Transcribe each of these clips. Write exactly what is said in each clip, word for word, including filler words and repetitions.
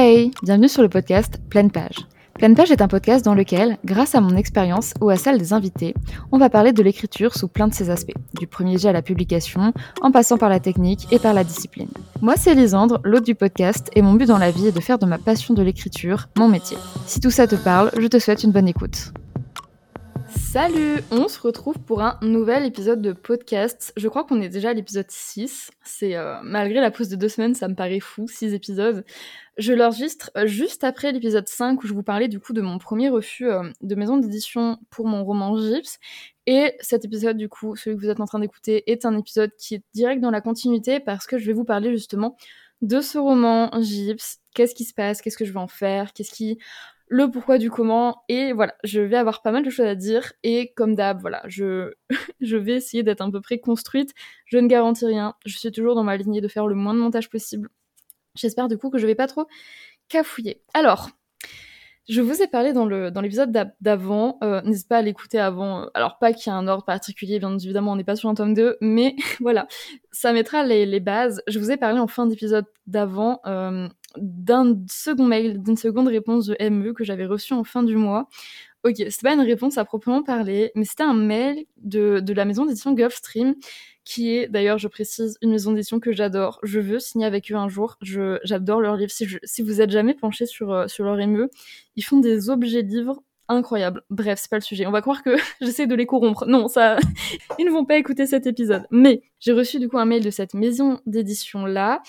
Hey, bienvenue sur le podcast Pleine Page. Pleine Page est un podcast dans lequel, grâce à mon expérience ou à celle des invités, on va parler de l'écriture sous plein de ses aspects, du premier jet à la publication, en passant par la technique et par la discipline. Moi, c'est Lisandre, l'hôte du podcast, et mon but dans la vie est de faire de ma passion de l'écriture mon métier. Si tout ça te parle, je te souhaite une bonne écoute. Salut, on se retrouve pour un nouvel épisode de podcast. Je crois qu'on est déjà à l'épisode six. C'est euh, malgré la pause de deux semaines, ça me paraît fou, six épisodes. Je l'enregistre juste après l'épisode cinq où je vous parlais du coup de mon premier refus euh, de maison d'édition pour mon roman Gypse. Et cet épisode du coup, celui que vous êtes en train d'écouter, est un épisode qui est direct dans la continuité parce que je vais vous parler justement de ce roman Gypse. Qu'est-ce qui se passe? Qu'est-ce que je vais en faire? Qu'est-ce qui... le pourquoi du comment, et voilà, je vais avoir pas mal de choses à dire, et comme d'hab, voilà, je, je vais essayer d'être à peu près construite, je ne garantis rien, je suis toujours dans ma lignée de faire le moins de montage possible. J'espère du coup que je vais pas trop cafouiller. Alors, je vous ai parlé dans, le, dans l'épisode d'a- d'avant, euh, n'hésitez pas à l'écouter avant, euh, alors pas qu'il y ait un ordre particulier, bien évidemment on n'est pas sur un tome deux, mais voilà, ça mettra les, les bases. Je vous ai parlé en fin d'épisode d'avant, euh, d'un second mail, d'une seconde réponse de M E que j'avais reçue en fin du mois. Ok, c'était pas une réponse à proprement parler, mais c'était un mail de, de la maison d'édition Gulfstream, qui est, d'ailleurs, je précise, une maison d'édition que j'adore. Je veux signer avec eux un jour, je, j'adore leurs livres. Si, je, si vous êtes jamais penché sur, euh, sur leur M E, ils font des objets livres incroyables. Bref, c'est pas le sujet. On va croire que j'essaie de les corrompre. Non, ça, ils ne vont pas écouter cet épisode. Mais j'ai reçu du coup un mail de cette maison d'édition-là,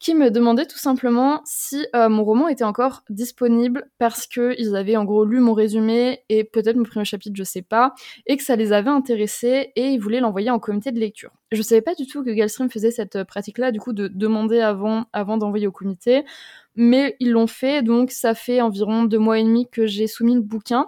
qui me demandait tout simplement si euh, mon roman était encore disponible parce qu'ils avaient en gros lu mon résumé et peut-être mon premier chapitre, je sais pas, et que ça les avait intéressés et ils voulaient l'envoyer en comité de lecture. Je savais pas du tout que Gulfstream faisait cette pratique-là, du coup, de demander avant, avant d'envoyer au comité, mais ils l'ont fait, donc ça fait environ deux mois et demi que j'ai soumis le bouquin.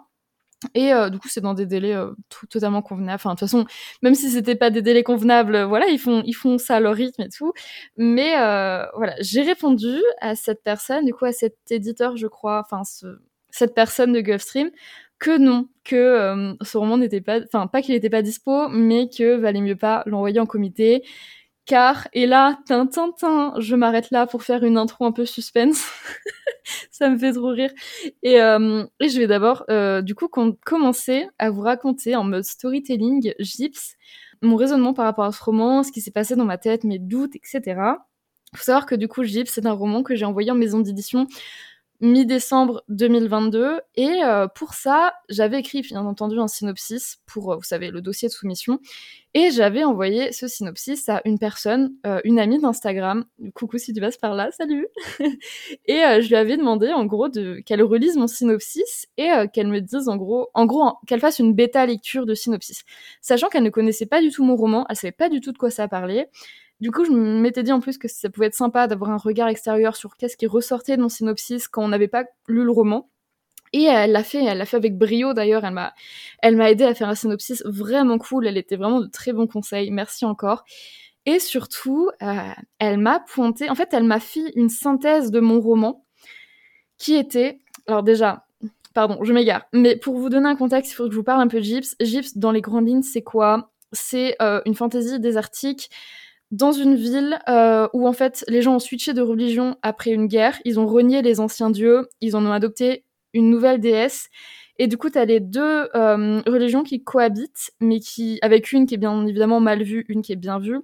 Et euh, du coup, c'est dans des délais euh, tout, totalement convenables. Enfin, de toute façon, même si c'était pas des délais convenables, euh, voilà, ils font, ils font ça à leur rythme et tout. Mais euh, voilà, j'ai répondu à cette personne, du coup, à cet éditeur, je crois, enfin, ce, cette personne de Gulfstream, que non, que euh, ce roman n'était pas, enfin, pas qu'il n'était pas dispo, mais que valait mieux pas l'envoyer en comité. Car, et là, tintintin, je m'arrête là pour faire une intro un peu suspense. Ça me fait trop rire. Et, euh, et je vais d'abord, euh, du coup, com- commencer à vous raconter en mode storytelling, Gypse, mon raisonnement par rapport à ce roman, ce qui s'est passé dans ma tête, mes doutes, et cetera. Faut savoir que, du coup, Gypse, c'est un roman que j'ai envoyé en maison d'édition mi-décembre deux mille vingt-deux, et euh, pour ça, j'avais écrit, bien entendu, un synopsis pour, euh, vous savez, le dossier de soumission, et j'avais envoyé ce synopsis à une personne, euh, une amie d'Instagram, coucou si tu passes par là, salut, et euh, je lui avais demandé, en gros, de, qu'elle relise mon synopsis, et euh, qu'elle me dise, en gros, en gros, en, qu'elle fasse une bêta lecture de synopsis, sachant qu'elle ne connaissait pas du tout mon roman, elle savait pas du tout de quoi ça parlait. Du coup, je m'étais dit en plus que ça pouvait être sympa d'avoir un regard extérieur sur qu'est-ce qui ressortait de mon synopsis quand on n'avait pas lu le roman. Et elle l'a fait, elle l'a fait avec brio d'ailleurs, elle m'a, elle m'a aidée à faire un synopsis vraiment cool, elle était vraiment de très bons conseils, merci encore. Et surtout, euh, elle m'a pointé, en fait elle m'a fait une synthèse de mon roman qui était, alors déjà... pardon, je m'égare, mais pour vous donner un contexte, il faut que je vous parle un peu de Gypse. Gypse, dans les grandes lignes, c'est quoi? C'est euh, une fantaisie désertique dans une ville euh, où en fait les gens ont switché de religion après une guerre, ils ont renié les anciens dieux, ils en ont adopté une nouvelle déesse, et du coup t'as les deux euh, religions qui cohabitent, mais qui, avec une qui est bien évidemment mal vue, une qui est bien vue,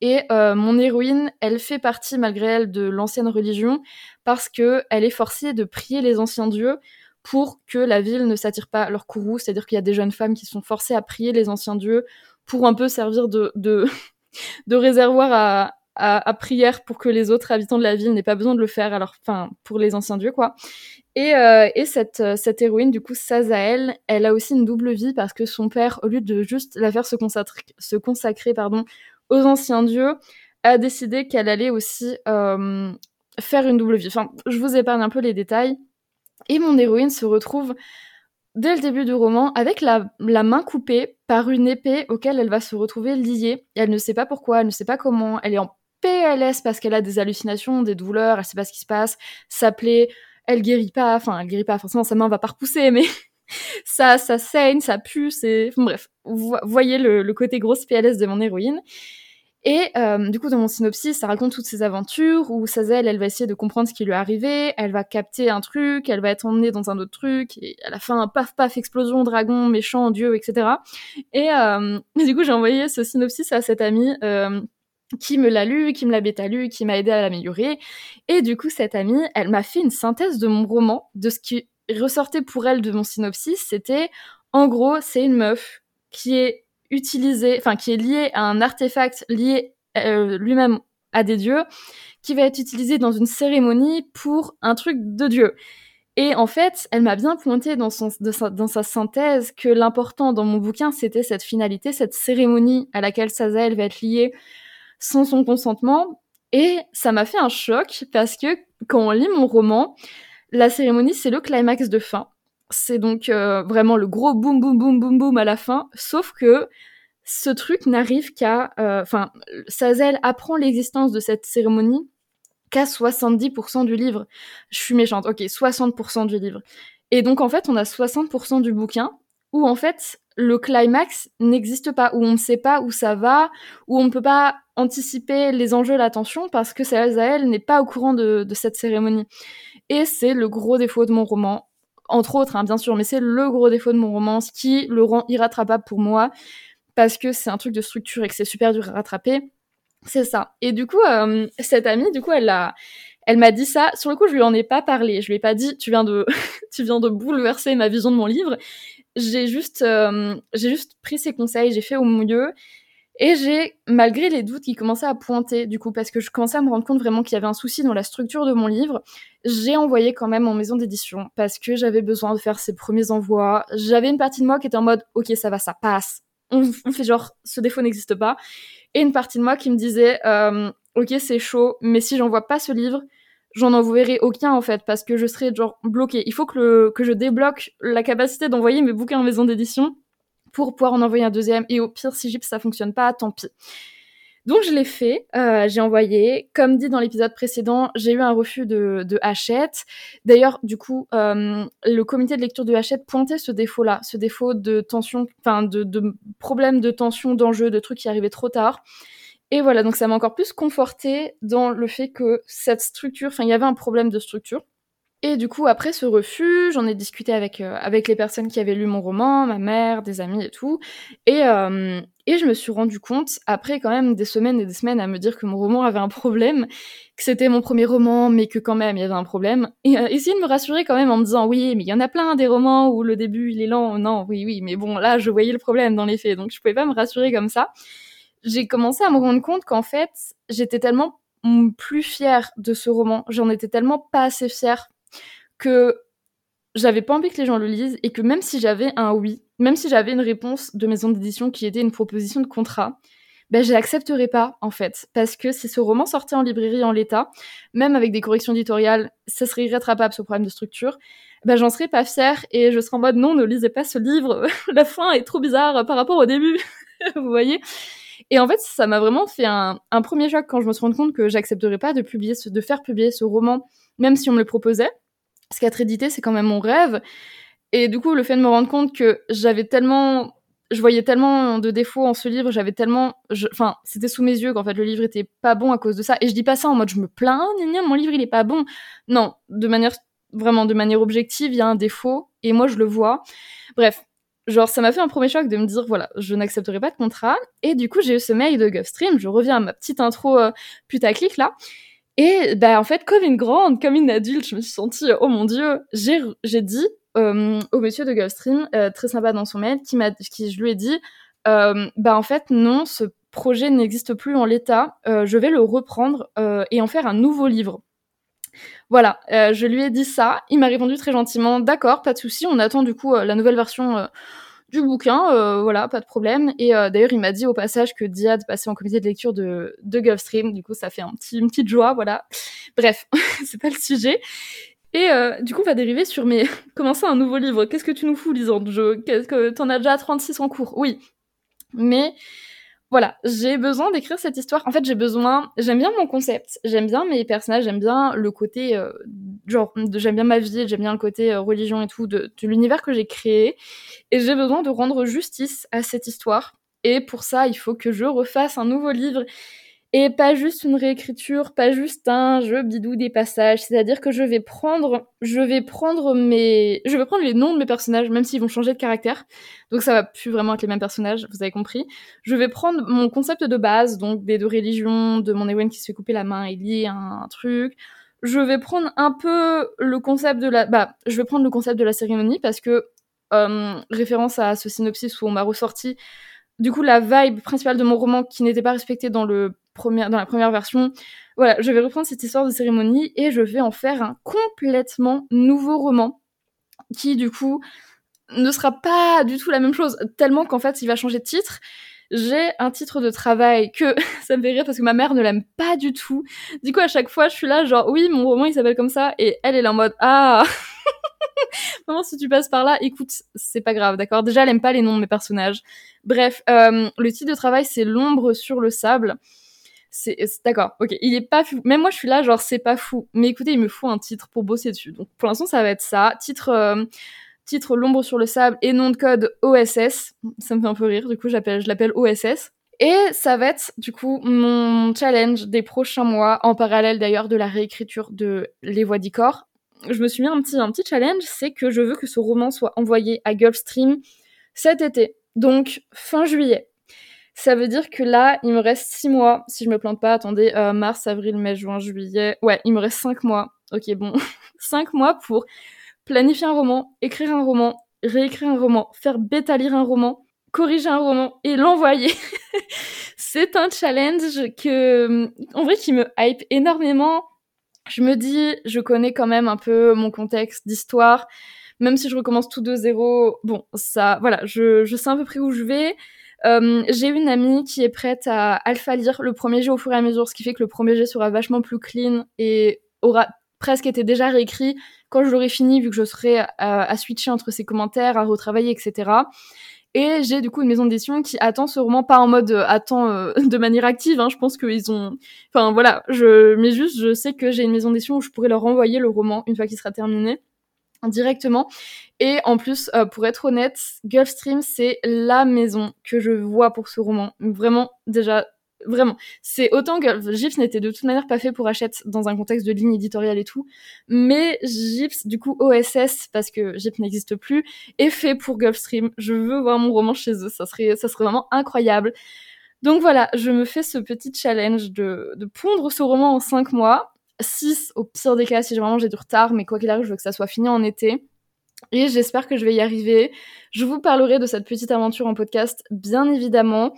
et euh, mon héroïne, elle fait partie malgré elle de l'ancienne religion, parce qu'elle est forcée de prier les anciens dieux pour que la ville ne s'attire pas leur courroux, c'est-à-dire qu'il y a des jeunes femmes qui sont forcées à prier les anciens dieux pour un peu servir de... de... de réservoir à, à, à prière pour que les autres habitants de la ville n'aient pas besoin de le faire, alors, enfin, pour les anciens dieux, quoi. Et, euh, et cette, cette héroïne, du coup, Sazaël, elle a aussi une double vie parce que son père, au lieu de juste la faire se consacrer, se consacrer pardon, aux anciens dieux, a décidé qu'elle allait aussi euh, faire une double vie. Enfin, je vous épargne un peu les détails. Et mon héroïne se retrouve dès le début du roman, avec la, la main coupée par une épée auquel elle va se retrouver liée. Et elle ne sait pas pourquoi, elle ne sait pas comment, elle est en P L S parce qu'elle a des hallucinations, des douleurs, elle sait pas ce qui se passe, sa plaie, elle guérit pas, enfin elle guérit pas, forcément sa main va pas repousser, mais ça, ça saigne, ça pue, c'est... Enfin, bref, vous voyez le, le côté grosse P L S de mon héroïne. Et euh, du coup, dans mon synopsis, ça raconte toutes ses aventures où Sazaël, elle va essayer de comprendre ce qui lui est arrivé, elle va capter un truc, elle va être emmenée dans un autre truc, et à la fin, paf paf, explosion, dragon, méchant, dieu, et cetera. Et euh, du coup, j'ai envoyé ce synopsis à cette amie euh, qui me l'a lu, qui me l'a bêta-lu, qui m'a aidé à l'améliorer. Et du coup, cette amie, elle m'a fait une synthèse de mon roman, de ce qui ressortait pour elle de mon synopsis. C'était, en gros, c'est une meuf qui est utilisée, enfin qui est liée à un artefact lié euh, lui-même à des dieux, qui va être utilisé dans une cérémonie pour un truc de dieu. Et en fait, elle m'a bien pointé dans, son, de sa, dans sa synthèse que l'important dans mon bouquin, c'était cette finalité, cette cérémonie à laquelle Sazaël va être liée sans son consentement. Et ça m'a fait un choc parce que quand on lit mon roman, la cérémonie, c'est le climax de fin. C'est donc euh, vraiment le gros boum boum boum boum boum à la fin, sauf que ce truc n'arrive qu'à... Enfin, euh, Sazaël apprend l'existence de cette cérémonie qu'à soixante-dix pour cent du livre. Je suis méchante, ok, soixante pour cent du livre. Et donc en fait, on a soixante pour cent du bouquin où en fait, le climax n'existe pas, où on ne sait pas où ça va, où on ne peut pas anticiper les enjeux, la tension, parce que Sazaël n'est pas au courant de, de cette cérémonie. Et c'est le gros défaut de mon roman, entre autres, hein, bien sûr, mais c'est le gros défaut de mon roman, ce qui le rend irrattrapable pour moi, parce que c'est un truc de structure et que c'est super dur à rattraper, c'est ça. Et du coup, euh, cette amie, du coup, elle, a... elle m'a dit ça, sur le coup, je lui en ai pas parlé, je lui ai pas dit « tu viens de... tu viens de bouleverser ma vision de mon livre », j'ai juste, euh, j'ai juste pris ses conseils, j'ai fait au mieux, et j'ai, malgré les doutes qui commençaient à pointer, du coup, parce que je commençais à me rendre compte vraiment qu'il y avait un souci dans la structure de mon livre, j'ai envoyé quand même en maison d'édition, parce que j'avais besoin de faire ces premiers envois. J'avais une partie de moi qui était en mode « ok, ça va, ça passe, on, on fait genre, ce défaut n'existe pas », et une partie de moi qui me disait euh, « ok, c'est chaud, mais si j'envoie pas ce livre, j'en enverrai aucun, en fait, parce que je serai genre bloquée. Il faut que, le, que je débloque la capacité d'envoyer mes bouquins en maison d'édition ». Pour pouvoir en envoyer un deuxième, et au pire, si Gypse, ça fonctionne pas, tant pis. Donc je l'ai fait, euh, j'ai envoyé, comme dit dans l'épisode précédent, j'ai eu un refus de, de Hachette. D'ailleurs, du coup, euh, le comité de lecture de Hachette pointait ce défaut-là, ce défaut de tension, enfin de, de problème de tension, d'enjeu, de trucs qui arrivaient trop tard. Et voilà, donc ça m'a encore plus confortée dans le fait que cette structure, enfin il y avait un problème de structure. Et du coup, après ce refus, j'en ai discuté avec, euh, avec les personnes qui avaient lu mon roman, ma mère, des amis et tout. Et, euh, et je me suis rendu compte, après quand même des semaines et des semaines à me dire que mon roman avait un problème, que c'était mon premier roman, mais que quand même il y avait un problème. Et euh, essayer de me rassurer quand même en me disant « oui, mais il y en a plein des romans où le début il est lent, non, oui, oui, mais bon, là je voyais le problème dans les faits, donc je pouvais pas me rassurer comme ça ». J'ai commencé à me rendre compte qu'en fait, j'étais tellement plus fière de ce roman, j'en étais tellement pas assez fière que j'avais pas envie que les gens le lisent, et que même si j'avais un oui, même si j'avais une réponse de maison d'édition qui était une proposition de contrat, ben je l'accepterais pas, en fait. Parce que si ce roman sortait en librairie en l'état, même avec des corrections éditoriales, ça serait irrattrapable, ce problème de structure, ben j'en serais pas fière, et je serais en mode « non, ne lisez pas ce livre, la fin est trop bizarre par rapport au début », vous voyez. Et en fait, ça m'a vraiment fait un, un premier choc quand je me suis rendu compte que j'accepterais pas de, publier ce, de faire publier ce roman, même si on me le proposait. Parce qu'être édité, c'est quand même mon rêve. Et du coup, le fait de me rendre compte que j'avais tellement... Je voyais tellement de défauts en ce livre, j'avais tellement... Je... Enfin, c'était sous mes yeux qu'en fait, le livre était pas bon à cause de ça. Et je dis pas ça en mode, je me plains, gna, mon livre, il est pas bon. Non, de manière... Vraiment, de manière objective, il y a un défaut. Et moi, je le vois. Bref, genre, ça m'a fait un premier choc de me dire, voilà, je n'accepterai pas de contrat. Et du coup, j'ai eu ce mail de Gulfstream. Je reviens à ma petite intro euh, putaclic, là. Et bah, en fait, comme une grande, comme une adulte, je me suis sentie, oh mon Dieu, j'ai, j'ai dit euh, au monsieur de Gulfstream, euh, très sympa dans son mail, qui m'a, qui, je lui ai dit, euh, bah en fait, non, ce projet n'existe plus en l'état, euh, je vais le reprendre euh, et en faire un nouveau livre. Voilà, euh, je lui ai dit ça, il m'a répondu très gentiment, d'accord, pas de souci, on attend du coup euh, la nouvelle version euh, du bouquin, euh, voilà, pas de problème. Et euh, d'ailleurs, il m'a dit au passage que Diad passait en comité de lecture de, de Gulfstream. Du coup, ça fait un petit, une petite joie, voilà. Bref, c'est pas le sujet. Et euh, du coup, on va dériver sur mes... Comment ça, un nouveau livre ? Qu'est-ce que tu nous fous, Lisandre ? Je... Qu'est-ce que... T'en as déjà trente-six en cours, oui. Mais voilà, j'ai besoin d'écrire cette histoire. En fait, j'ai besoin... J'aime bien mon concept, j'aime bien mes personnages, j'aime bien le côté... Euh, genre, de... j'aime bien ma vie, j'aime bien le côté euh, religion et tout, de, de l'univers que j'ai créé. Et j'ai besoin de rendre justice à cette histoire et pour ça, il faut que je refasse un nouveau livre. Et pas juste une réécriture, pas juste un je bidouille des passages, c'est-à-dire que je vais prendre je vais prendre mes je vais prendre les noms de mes personnages, même s'ils vont changer de caractère. Donc ça va plus vraiment être les mêmes personnages, vous avez compris. Je vais prendre mon concept de base, donc des deux religions, de mon Ewen qui se fait couper la main et lier un truc. Je vais prendre un peu le concept de la bah, je vais prendre le concept de la cérémonie parce que euh, référence à ce synopsis où on m'a ressorti du coup la vibe principale de mon roman qui n'était pas respectée dans le Première, dans la première version. Voilà, je vais reprendre cette histoire de cérémonie et je vais en faire un complètement nouveau roman qui, du coup, ne sera pas du tout la même chose, tellement qu'en fait, il va changer de titre. J'ai un titre de travail que ça me fait rire parce que ma mère ne l'aime pas du tout. Du coup, à chaque fois, je suis là, genre, oui, mon roman, il s'appelle comme ça, et elle est là en mode, ah maman, si tu passes par là, écoute, c'est pas grave, d'accord ? Déjà, elle aime pas les noms de mes personnages. Bref, euh, le titre de travail, c'est « L'ombre sur le sable ». C'est, c'est d'accord, ok, il est pas fou, même moi je suis là genre c'est pas fou, mais écoutez il me faut un titre pour bosser dessus, donc pour l'instant ça va être ça, titre euh, titre L'ombre sur le sable et nom de code O S S, ça me fait un peu rire, du coup j'appelle, je l'appelle O S S, et ça va être du coup mon challenge des prochains mois, en parallèle d'ailleurs de la réécriture de Les Voix du corps. Je me suis mis un petit, un petit challenge, c'est que je veux que ce roman soit envoyé à Gulfstream cet été, donc fin juillet. Ça veut dire que là, il me reste six mois, si je me plante pas, attendez, euh, mars, avril, mai, juin, juillet... Ouais, il me reste cinq mois. Ok, bon, cinq mois pour planifier un roman, écrire un roman, réécrire un roman, faire bêta-lire un roman, corriger un roman et l'envoyer. C'est un challenge que, en vrai, qui me hype énormément. Je me dis, je connais quand même un peu mon contexte d'histoire, même si je recommence tout de zéro, bon, ça, voilà, je, je sais à peu près où je vais... Euh, j'ai une amie qui est prête à alpha lire le premier jet au fur et à mesure, ce qui fait que le premier jet sera vachement plus clean et aura presque été déjà réécrit quand je l'aurai fini, vu que je serai à, à switcher entre ses commentaires, à retravailler, et cetera. Et j'ai du coup une maison d'édition qui attend ce roman, pas en mode euh, attend euh, de manière active, hein, je pense qu'ils ont... Enfin voilà, je... mais juste je sais que j'ai une maison d'édition où je pourrais leur envoyer le roman une fois qu'il sera terminé. Directement. Et en plus, euh, pour être honnête, Gulfstream, c'est la maison que je vois pour ce roman. Vraiment, déjà, vraiment. C'est autant que Gypse n'était de toute manière pas fait pour Hachette dans un contexte de ligne éditoriale et tout, mais Gypse, du coup, O S S, parce que Gypse n'existe plus, est fait pour Gulfstream. Je veux voir mon roman chez eux, ça serait, ça serait vraiment incroyable. Donc voilà, je me fais ce petit challenge de, de pondre ce roman en cinq mois. six au pire des cas si vraiment j'ai du retard, mais quoi qu'il arrive je veux que ça soit fini en été et j'espère que je vais y arriver. Je vous parlerai de cette petite aventure en podcast bien évidemment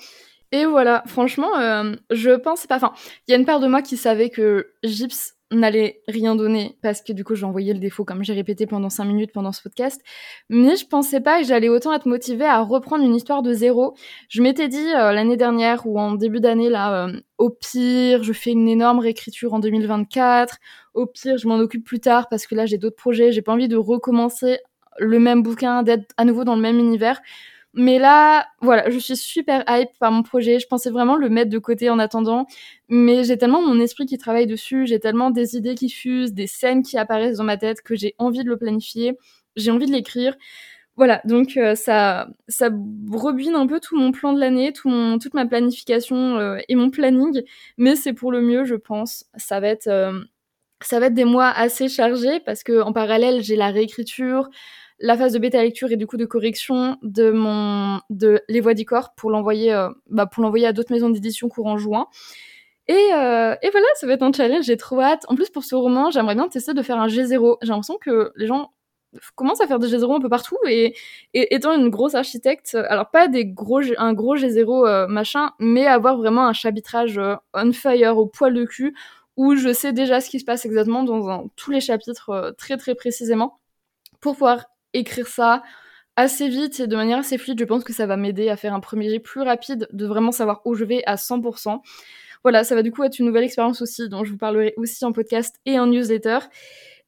et voilà, franchement euh, je pense pas, enfin il y a une part de moi qui savait que Gypse n'allait rien donner parce que du coup j'ai envoyé le défaut comme j'ai répété pendant cinq minutes pendant ce podcast, mais je pensais pas que j'allais autant être motivée à reprendre une histoire de zéro. Je m'étais dit euh, l'année dernière ou en début d'année là, euh, au pire je fais une énorme réécriture en deux mille vingt-quatre, au pire je m'en occupe plus tard parce que là j'ai d'autres projets, j'ai pas envie de recommencer le même bouquin, d'être à nouveau dans le même univers. Mais là, voilà, je suis super hype par mon projet, je pensais vraiment le mettre de côté en attendant, mais j'ai tellement mon esprit qui travaille dessus, j'ai tellement des idées qui fusent, des scènes qui apparaissent dans ma tête que j'ai envie de le planifier, j'ai envie de l'écrire, voilà, donc euh, ça ça rebine un peu tout mon plan de l'année, tout mon, toute ma planification euh, et mon planning, mais c'est pour le mieux je pense, ça va être, euh, ça va être des mois assez chargés parce que en parallèle j'ai la réécriture, la phase de bêta lecture et du coup de correction de mon de Les Voix du corps pour l'envoyer euh, bah pour l'envoyer à d'autres maisons d'édition courant juin. Et euh, et voilà, ça va être un challenge, j'ai trop hâte. En plus pour ce roman, j'aimerais bien tester de faire un G zéro. J'ai l'impression que les gens commencent à faire des G zéro un peu partout et, et étant une grosse architecte, alors pas des gros un gros G zéro euh, machin, mais avoir vraiment un chapitrage euh, on fire au poil de cul où je sais déjà ce qui se passe exactement dans un, tous les chapitres euh, très très précisément pour pouvoir écrire ça assez vite et de manière assez fluide, je pense que ça va m'aider à faire un premier jet plus rapide, de vraiment savoir où je vais à cent pour cent. Voilà, ça va du coup être une nouvelle expérience aussi, dont je vous parlerai aussi en podcast et en newsletter.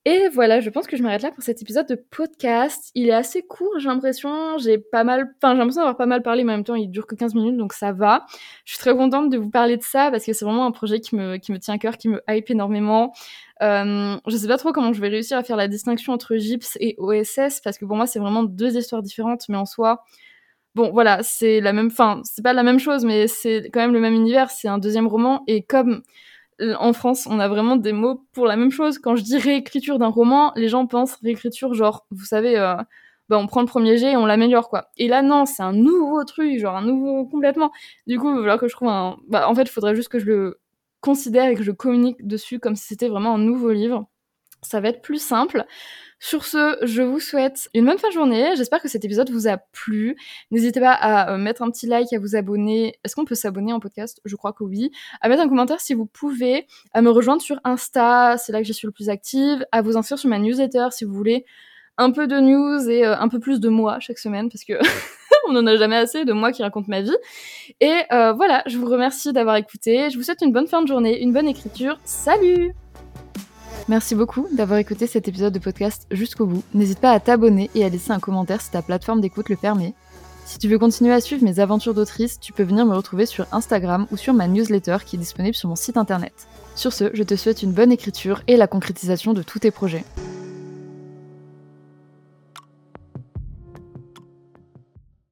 Et voilà, je pense que je m'arrête là pour cet épisode de podcast. Il est assez court, j'ai l'impression, j'ai pas mal, enfin j'ai l'impression d'avoir pas mal parlé, mais en même temps il dure que quinze minutes, donc ça va. Je suis très contente de vous parler de ça parce que c'est vraiment un projet qui me qui me tient à cœur, qui me hype énormément. Euh, je sais pas trop comment je vais réussir à faire la distinction entre Gypse et O S S parce que pour moi c'est vraiment deux histoires différentes, mais en soi Bon, voilà, c'est la même... Enfin, c'est pas la même chose, mais c'est quand même le même univers. C'est un deuxième roman, et comme... En France, on a vraiment des mots pour la même chose. Quand je dis réécriture d'un roman, les gens pensent réécriture, genre, vous savez, euh, bah, on prend le premier jet et on l'améliore, quoi. Et là, non, c'est un nouveau truc, genre un nouveau complètement. Du coup, alors que je trouve un... Bah, en fait, il faudrait juste que je le considère et que je communique dessus comme si c'était vraiment un nouveau livre. Ça va être plus simple. Sur ce, je vous souhaite une bonne fin de journée. J'espère que cet épisode vous a plu. N'hésitez pas à mettre un petit like, à vous abonner. Est-ce qu'on peut s'abonner en podcast ? Je crois que oui. À mettre un commentaire si vous pouvez, à me rejoindre sur Insta, c'est là que je suis le plus active, à vous inscrire sur ma newsletter si vous voulez un peu de news et un peu plus de moi chaque semaine, parce que on n'en a jamais assez de moi qui raconte ma vie. Et euh, voilà, je vous remercie d'avoir écouté. Je vous souhaite une bonne fin de journée, une bonne écriture. Salut ! Merci beaucoup d'avoir écouté cet épisode de podcast jusqu'au bout. N'hésite pas à t'abonner et à laisser un commentaire si ta plateforme d'écoute le permet. Si tu veux continuer à suivre mes aventures d'autrice, tu peux venir me retrouver sur Instagram ou sur ma newsletter qui est disponible sur mon site internet. Sur ce, je te souhaite une bonne écriture et la concrétisation de tous tes projets.